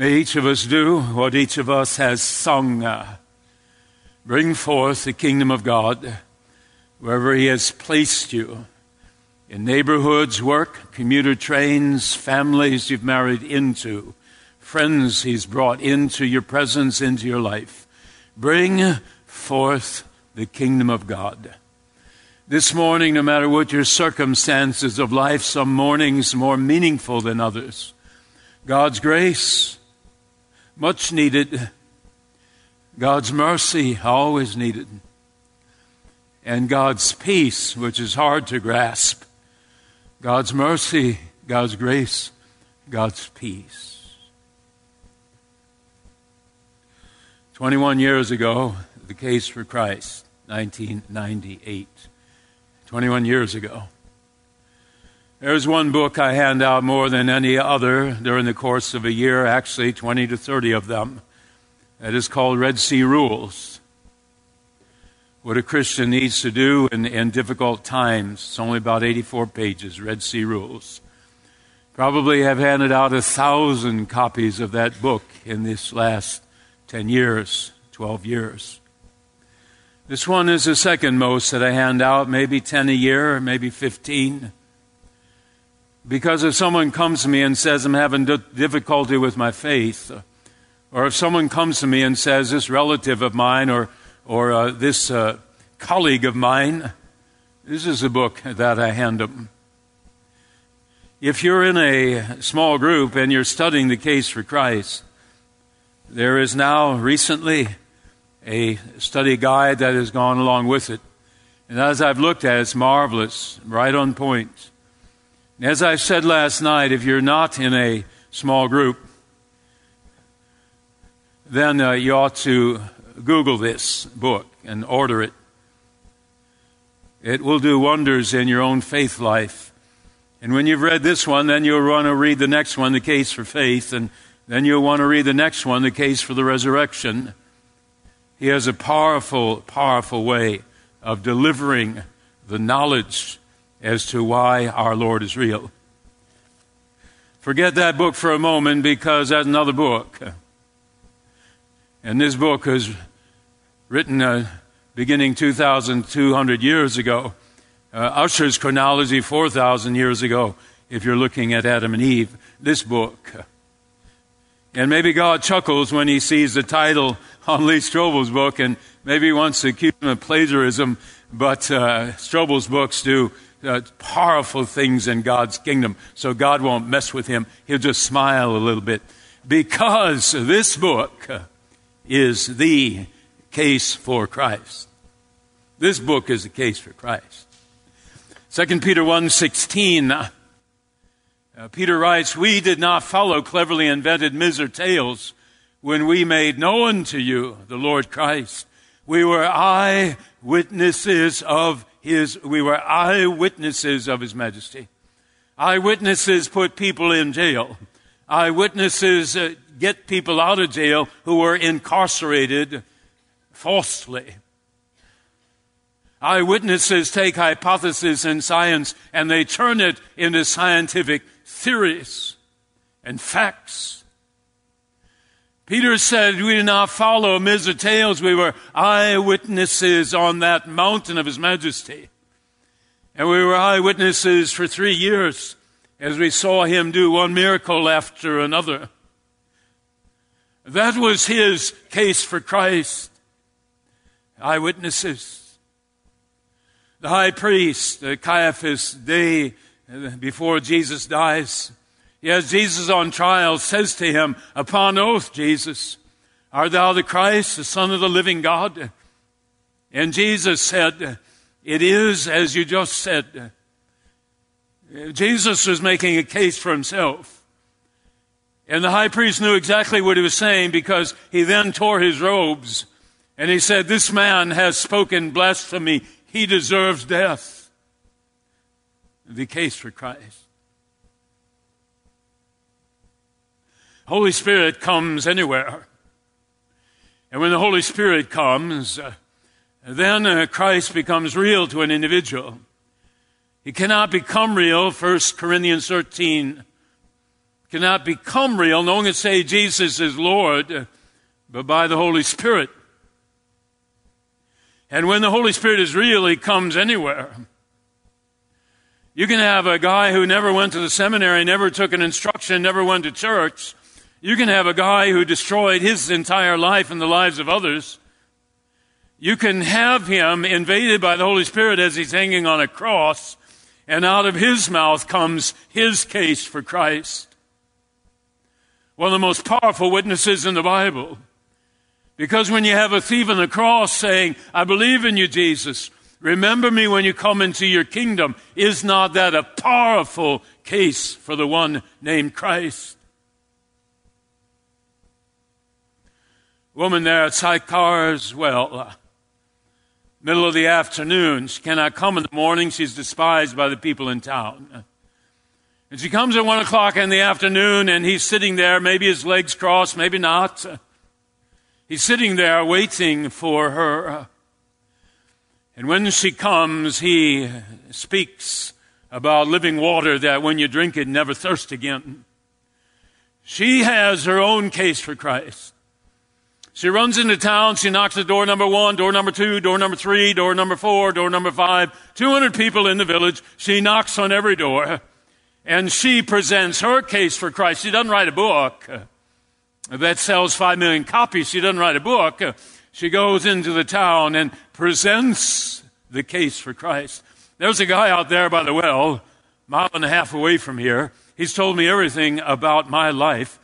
May each of us do what each of us has sung. Bring forth the kingdom of God wherever he has placed you. In neighborhoods, work, commuter trains, families you've married into, friends he's brought into your presence, into your life. Bring forth the kingdom of God. This morning, no matter what your circumstances of life, some mornings more meaningful than others, God's grace, much needed. God's mercy, always needed. And God's peace, which is hard to grasp. God's mercy, God's grace, God's peace. 21 years ago, The Case for Christ, 1998. 21 years ago. There's one book I hand out more than any other during the course of a year, actually 20 to 30 of them. That is called Red Sea Rules. What a Christian needs to do in difficult times. It's only about 84 pages, Red Sea Rules. Probably have handed out 1,000 copies of that book in this last 10 years, 12 years. This one is the second most that I hand out, maybe 10 a year, maybe 15. Because if someone comes to me and says, I'm having difficulty with my faith, or if someone comes to me and says, this relative of mine or this colleague of mine, this is the book that I hand them. If you're in a small group and you're studying The Case for Christ, there is now recently a study guide that has gone along with it. And as I've looked at it, it's marvelous, right on point. And as I said last night, if you're not in a small group, then you ought to Google this book and order it. It will do wonders in your own faith life. And when you've read this one, then you'll want to read the next one, The Case for Faith, and then you'll want to read the next one, The Case for the Resurrection. He has a powerful, powerful way of delivering the knowledge as to why our Lord is real. Forget that book for a moment, because that's another book. And this book was written beginning 2,200 years ago. Usher's chronology, 4,000 years ago, if you're looking at Adam and Eve, this book. And maybe God chuckles when he sees the title on Lee Strobel's book, and maybe he wants to accuse him of plagiarism, but Strobel's books do powerful things in God's kingdom, so God won't mess with him. He'll just smile a little bit. Because this book is the case for Christ. This book is the case for Christ. 2 Peter 1:16, Peter writes, we did not follow cleverly invented myths or tales when we made known to you the Lord Christ. We were eyewitnesses of his majesty. Eyewitnesses put people in jail. Eyewitnesses get people out of jail who were incarcerated falsely. Eyewitnesses take hypotheses in science and they turn it into scientific theories and facts. Peter said, we did not follow myths or tales. We were eyewitnesses on that mountain of his majesty. And we were eyewitnesses for 3 years as we saw him do one miracle after another. That was his case for Christ. Eyewitnesses. The high priest, Caiaphas, day before Jesus dies, he has Jesus on trial, says to him, upon oath, Jesus, art thou the Christ, the Son of the living God? And Jesus said, it is as you just said. Jesus was making a case for himself. And the high priest knew exactly what he was saying, because he then tore his robes and he said, this man has spoken blasphemy. He deserves death. The case for Christ. Holy Spirit comes anywhere. And when the Holy Spirit comes, then Christ becomes real to an individual. He cannot become real, 1 Corinthians 13 cannot become real. No one can say Jesus is Lord, but by the Holy Spirit. And when the Holy Spirit is real, He comes anywhere. You can have a guy who never went to the seminary, never took an instruction, never went to church. You can have a guy who destroyed his entire life and the lives of others. You can have him invaded by the Holy Spirit as he's hanging on a cross, and out of his mouth comes his case for Christ. One of the most powerful witnesses in the Bible. Because when you have a thief on the cross saying, I believe in you, Jesus, remember me when you come into your kingdom, is not that a powerful case for the one named Christ? Woman there at Sychar's well, middle of the afternoon. She cannot come in the morning. She's despised by the people in town. And she comes at 1 o'clock in the afternoon, and he's sitting there, maybe his legs crossed, maybe not. He's sitting there waiting for her. And when she comes, he speaks about living water that when you drink it, never thirst again. She has her own case for Christ. She runs into town, she knocks at door number 1, door number 2, door number 3, door number 4, door number 5, 200 people in the village. She knocks on every door, and she presents her case for Christ. She doesn't write a book that sells 5 million copies. She doesn't write a book. She goes into the town and presents the case for Christ. There's a guy out there by the well, a mile and a half away from here. He's told me everything about my life.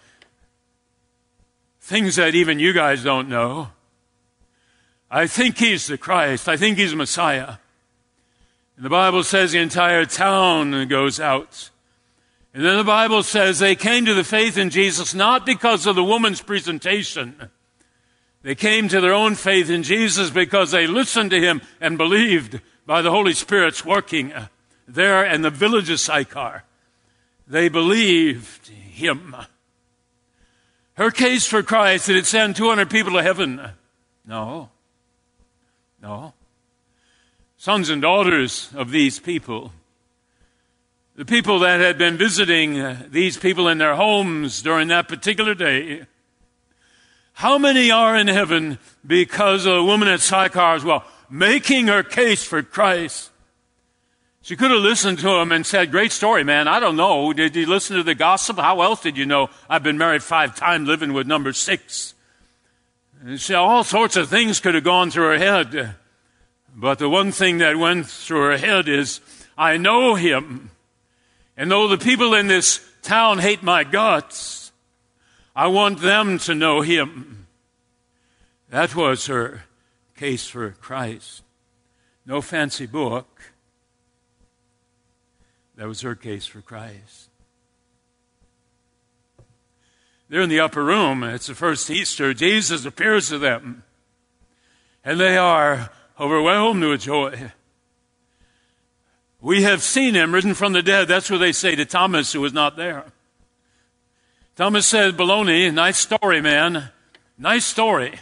Things that even you guys don't know. I think he's the Christ. I think he's Messiah. And the Bible says the entire town goes out. And then the Bible says they came to the faith in Jesus not because of the woman's presentation. They came to their own faith in Jesus because they listened to him and believed by the Holy Spirit's working there in the village of Sychar. They believed him. Her case for Christ, did it send 200 people to heaven? No. Sons and daughters of these people, the people that had been visiting these people in their homes during that particular day, how many are in heaven because of a woman at Sychar's well, making her case for Christ? She could have listened to him and said, great story, man. I don't know. Did you listen to the gossip? How else did you know? I've been married 5 times, living with number 6. And she, all sorts of things could have gone through her head. But the one thing that went through her head is, I know him. And though the people in this town hate my guts, I want them to know him. That was her case for Christ. No fancy book. That was her case for Christ. They're in the upper room. It's the first Easter. Jesus appears to them. And they are overwhelmed with joy. We have seen him risen from the dead. That's what they say to Thomas, who was not there. Thomas said, baloney, nice story, man. Nice story.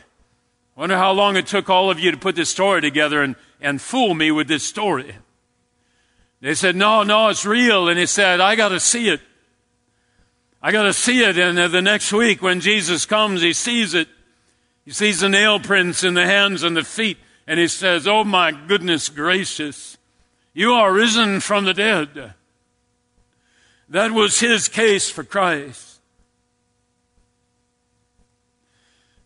Wonder how long it took all of you to put this story together and fool me with this story. They said, no, it's real. And he said, I got to see it. I got to see it. And the next week when Jesus comes, he sees it. He sees the nail prints in the hands and the feet. And he says, oh, my goodness gracious, you are risen from the dead. That was his case for Christ.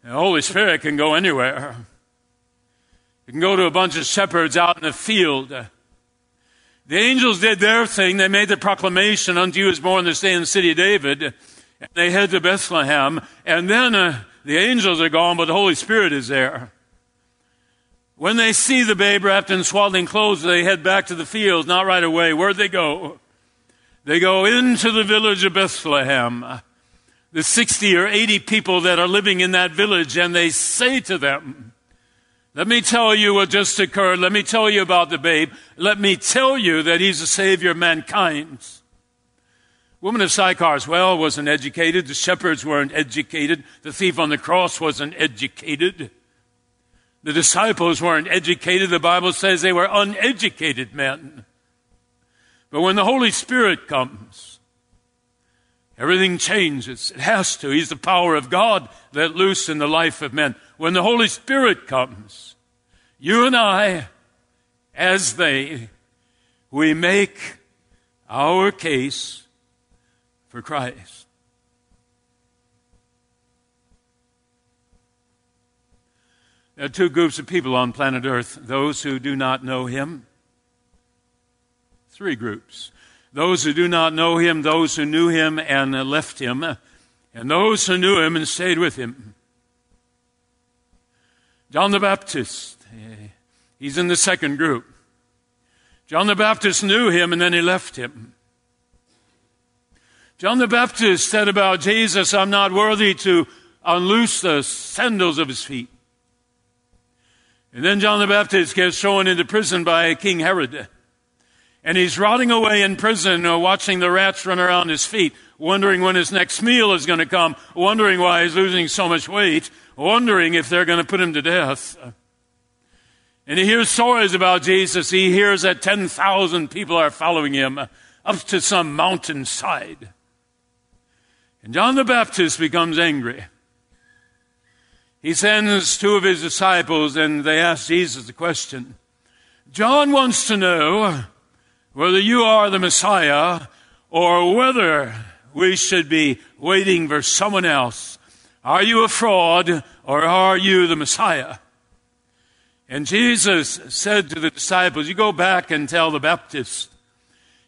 And the Holy Spirit can go anywhere. It can go to a bunch of shepherds out in the field. The angels did their thing. They made the proclamation, unto you is born this day in the city of David. And they head to Bethlehem. And then the angels are gone, but the Holy Spirit is there. When they see the babe wrapped in swaddling clothes, they head back to the fields. Not right away. Where'd they go? They go into the village of Bethlehem. The 60 or 80 people that are living in that village, and they say to them, let me tell you what just occurred. Let me tell you about the babe. Let me tell you that he's the Savior of mankind. Woman of Sychar's well wasn't educated. The shepherds weren't educated. The thief on the cross wasn't educated. The disciples weren't educated. The Bible says they were uneducated men. But when the Holy Spirit comes, Everything changes. It has to. He's the power of God let loose in the life of men. When the Holy Spirit comes, you and I, as they, we make our case for Christ. There are two groups of people on planet Earth, those who do not know Him. Three groups. Those who do not know Him, those who knew Him and left Him, and those who knew Him and stayed with Him. John the Baptist, he's in the second group. John the Baptist knew Him and then he left Him. John the Baptist said about Jesus, "I'm not worthy to unloose the sandals of His feet." And then John the Baptist gets thrown into prison by King Herod. And he's rotting away in prison, watching the rats run around his feet, wondering when his next meal is going to come, wondering why he's losing so much weight, wondering if they're going to put him to death. And he hears stories about Jesus. He hears that 10,000 people are following him up to some mountainside. And John the Baptist becomes angry. He sends two of his disciples, and they ask Jesus the question, "John wants to know whether you are the Messiah or whether we should be waiting for someone else. Are you a fraud or are you the Messiah?" And Jesus said to the disciples, "You go back and tell the Baptist.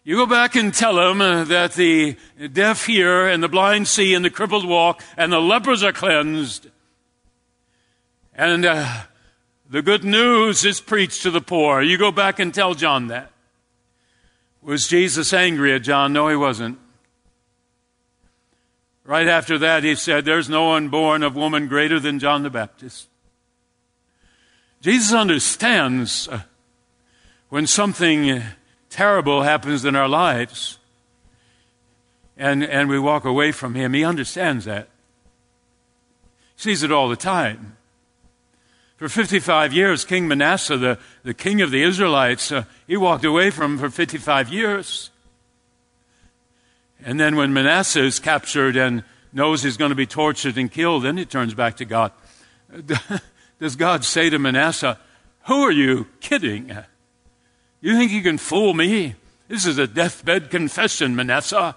You go back and tell him that the deaf hear and the blind see and the crippled walk and the lepers are cleansed. And the good news is preached to the poor. You go back and tell John that." Was Jesus angry at John? No, he wasn't. Right after that, he said, "There's no one born of woman greater than John the Baptist." Jesus understands when something terrible happens in our lives and we walk away from Him. He understands that. He sees it all the time. For 55 years, King Manasseh, the king of the Israelites, he walked away from him for 55 years. And then when Manasseh is captured and knows he's going to be tortured and killed, then he turns back to God. Does God say to Manasseh, "Who are you kidding? You think you can fool me? This is a deathbed confession, Manasseh.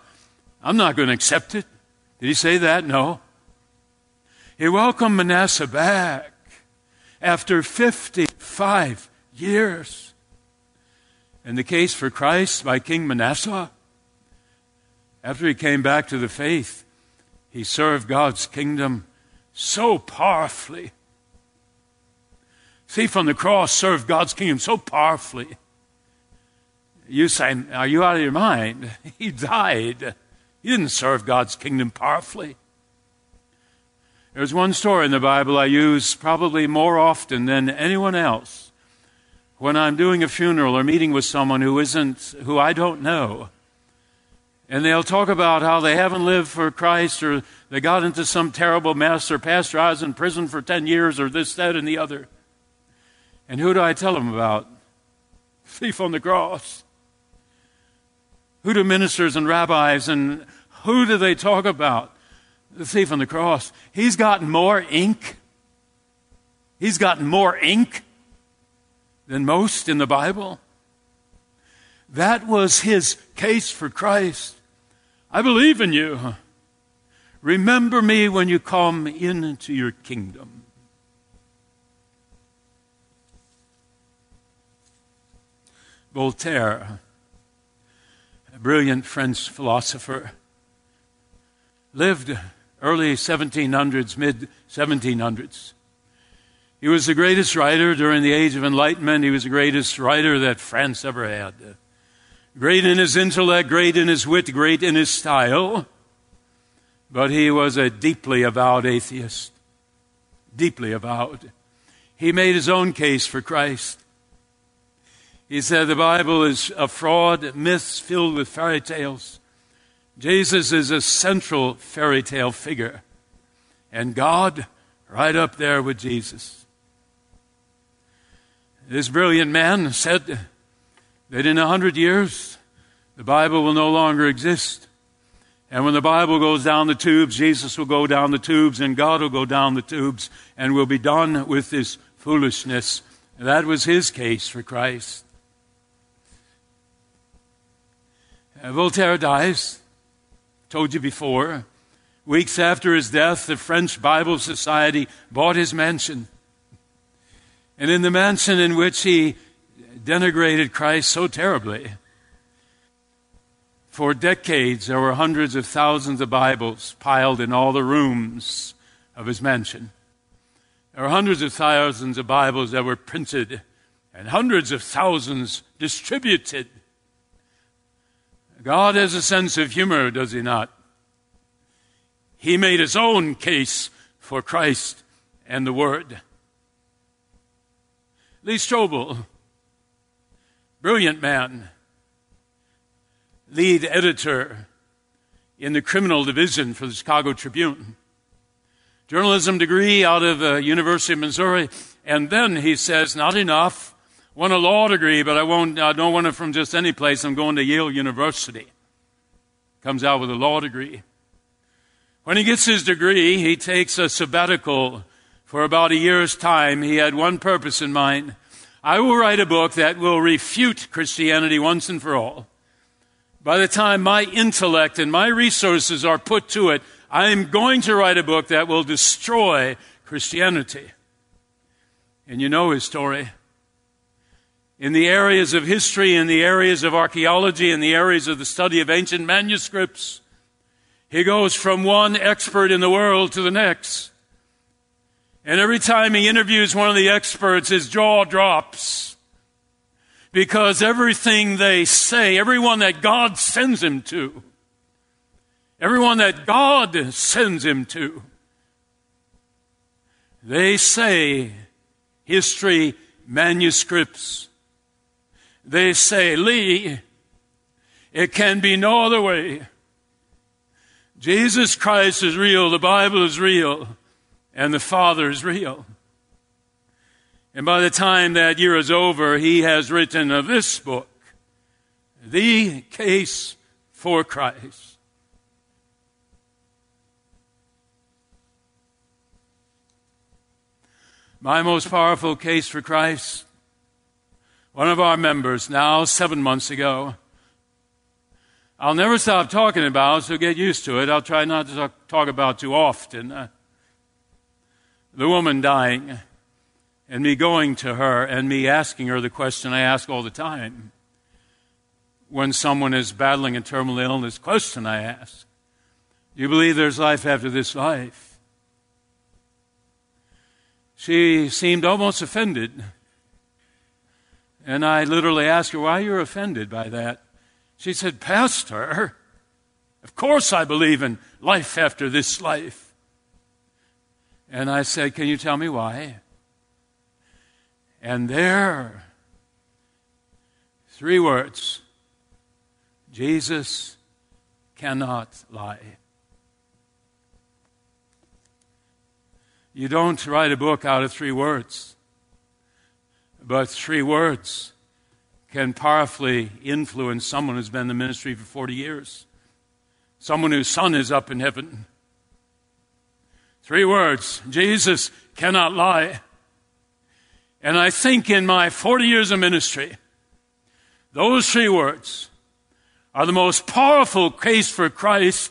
I'm not going to accept it." Did he say that? No. He welcomed Manasseh back. After 55 years. And the case for Christ by King Manasseh, after he came back to the faith, he served God's kingdom so powerfully. See, from the cross, served God's kingdom so powerfully. You say, "Are you out of your mind?" He died. He didn't serve God's kingdom powerfully. There's one story in the Bible I use probably more often than anyone else when I'm doing a funeral or meeting with someone who I don't know. And they'll talk about how they haven't lived for Christ or they got into some terrible mess or, "Pastor, I was in prison for 10 years or this, that, and the other." And who do I tell them about? Thief on the cross. Who do ministers and rabbis and who do they talk about? The thief on the cross. He's gotten more ink. He's gotten more ink than most in the Bible. That was his case for Christ. "I believe in you. Remember me when you come into your kingdom." Voltaire, a brilliant French philosopher, lived early 1700s, mid-1700s. He was the greatest writer during the Age of Enlightenment. He was the greatest writer that France ever had. Great in his intellect, great in his wit, great in his style. But he was a deeply avowed atheist. Deeply avowed. He made his own case for Christ. He said the Bible is a fraud, myths filled with fairy tales. Jesus is a central fairy tale figure, and God right up there with Jesus. This brilliant man said that in 100 years, the Bible will no longer exist. And when the Bible goes down the tubes, Jesus will go down the tubes, and God will go down the tubes, and we'll be done with this foolishness. And that was his case for Christ. Voltaire dies. Told you before. Weeks after his death, the French Bible Society bought his mansion. And in the mansion in which he denigrated Christ so terribly, for decades, there were hundreds of thousands of Bibles piled in all the rooms of his mansion. There were hundreds of thousands of Bibles that were printed and hundreds of thousands distributed. God has a sense of humor, does he not? He made his own case for Christ and the Word. Lee Strobel, brilliant man, lead editor in the criminal division for the Chicago Tribune. Journalism degree out of the University of Missouri. And then he says, not enough. Want a law degree, but I don't want it from just any place. I'm going to Yale University. Comes out with a law degree. When he gets his degree, he takes a sabbatical for about a year's time. He had one purpose in mind. I will write a book that will refute Christianity once and for all. By the time my intellect and my resources are put to it, I am going to write a book that will destroy Christianity. And you know his story. In the areas of history, in the areas of archaeology, in the areas of the study of ancient manuscripts, he goes from one expert in the world to the next. And every time he interviews one of the experts, his jaw drops. Because everything they say, everyone that God sends him to, they say history manuscripts. They say, Lee, it can be no other way. Jesus Christ is real, the Bible is real, and the Father is real. And by the time that year is over, he has written of this book, The Case for Christ. My most powerful case for Christ, one of our members now 7 months ago. I'll never stop talking about, so get used to it. I'll try not to talk about too often. The woman dying. And me going to her and me asking her the question I ask all the time when someone is battling a terminal illness, question I ask, do you believe there's life after this life? She seemed almost offended. And I literally asked her, why are you offended by that? She said, Pastor, of course I believe in life after this life. And I said, can you tell me why? And there, 3 words, Jesus cannot lie. You don't write a book out of 3 words, but 3 words can powerfully influence someone who's been in the ministry for 40 years, someone whose son is up in heaven. 3 words, Jesus cannot lie. And I think in my 40 years of ministry, those 3 words are the most powerful case for Christ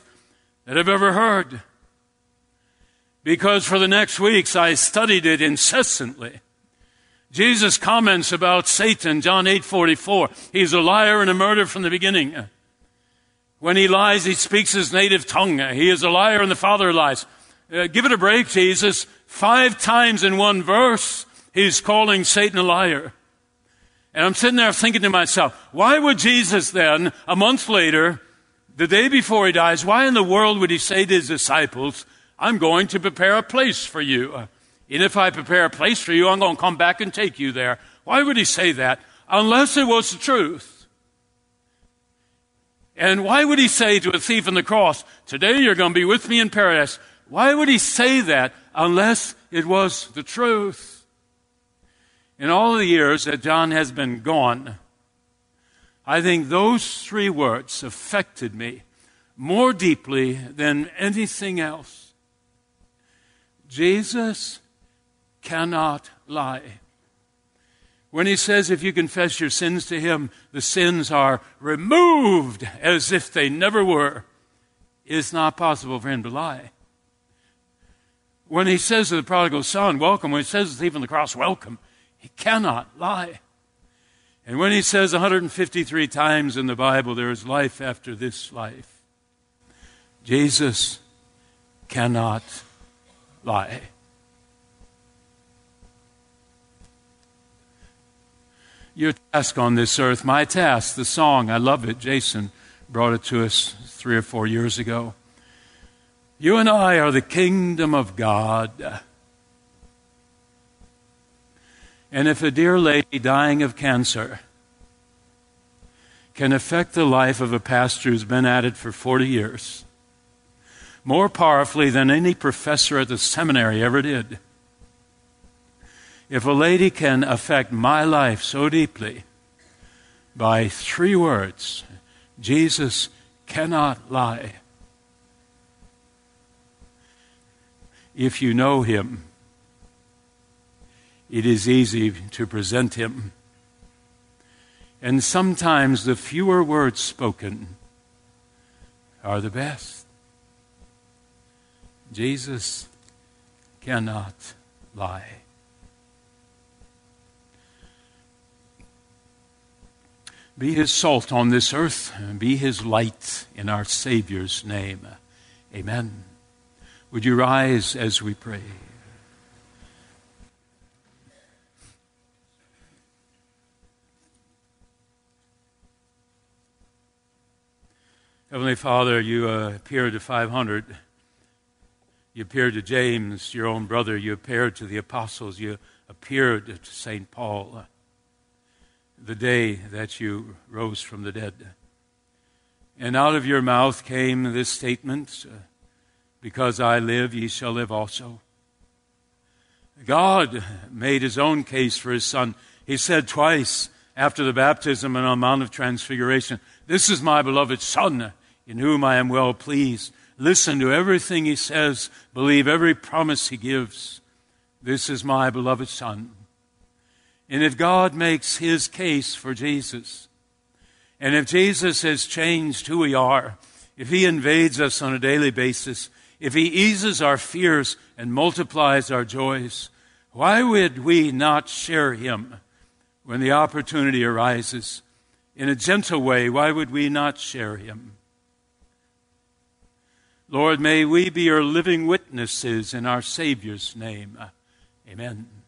that I've ever heard. Because for the next weeks, I studied it incessantly. Jesus comments about Satan, John 8:44. He's a liar and a murderer from the beginning. When he lies, he speaks his native tongue. He is a liar and the father of lies. Give it a break, Jesus. 5 times in one verse, he's calling Satan a liar. And I'm sitting there thinking to myself, why would Jesus then, a month later, the day before he dies, why in the world would he say to his disciples, I'm going to prepare a place for you. And if I prepare a place for you, I'm going to come back and take you there. Why would he say that? Unless it was the truth. And why would he say to a thief on the cross, today you're going to be with me in paradise? Why would he say that unless it was the truth? In all the years that John has been gone, I think those 3 words affected me more deeply than anything else. Jesus cannot lie. When he says, if you confess your sins to him, the sins are removed as if they never were. It's not possible for him to lie. When he says to the prodigal son, welcome, when he says to the thief on the cross, welcome, he cannot lie. And when he says 153 times in the Bible, there is life after this life, Jesus cannot lie. Your task on this earth, my task, the song, I love it. Jason brought it to us 3 or 4 years ago. You and I are the kingdom of God. And if a dear lady dying of cancer can affect the life of a pastor who's been at it for 40 years more powerfully than any professor at the seminary ever did, if a lady can affect my life so deeply by 3 words, Jesus cannot lie. If you know him, it is easy to present him. And sometimes the fewer words spoken are the best. Jesus cannot lie. Be his salt on this earth, and be his light in our Savior's name. Amen. Would you rise as we pray? Heavenly Father, you appeared to 500. You appeared to James, your own brother. You appeared to the apostles. You appeared to St. Paul the day that you rose from the dead. And out of your mouth came this statement, because I live, ye shall live also. God made his own case for his Son. He said twice after the baptism and on the Mount of Transfiguration, this is my beloved Son, in whom I am well pleased. Listen to everything he says. Believe every promise he gives. This is my beloved Son. And if God makes his case for Jesus, and if Jesus has changed who we are, if he invades us on a daily basis, if he eases our fears and multiplies our joys, why would we not share him when the opportunity arises? In a gentle way, why would we not share him? Lord, may we be your living witnesses in our Savior's name. Amen.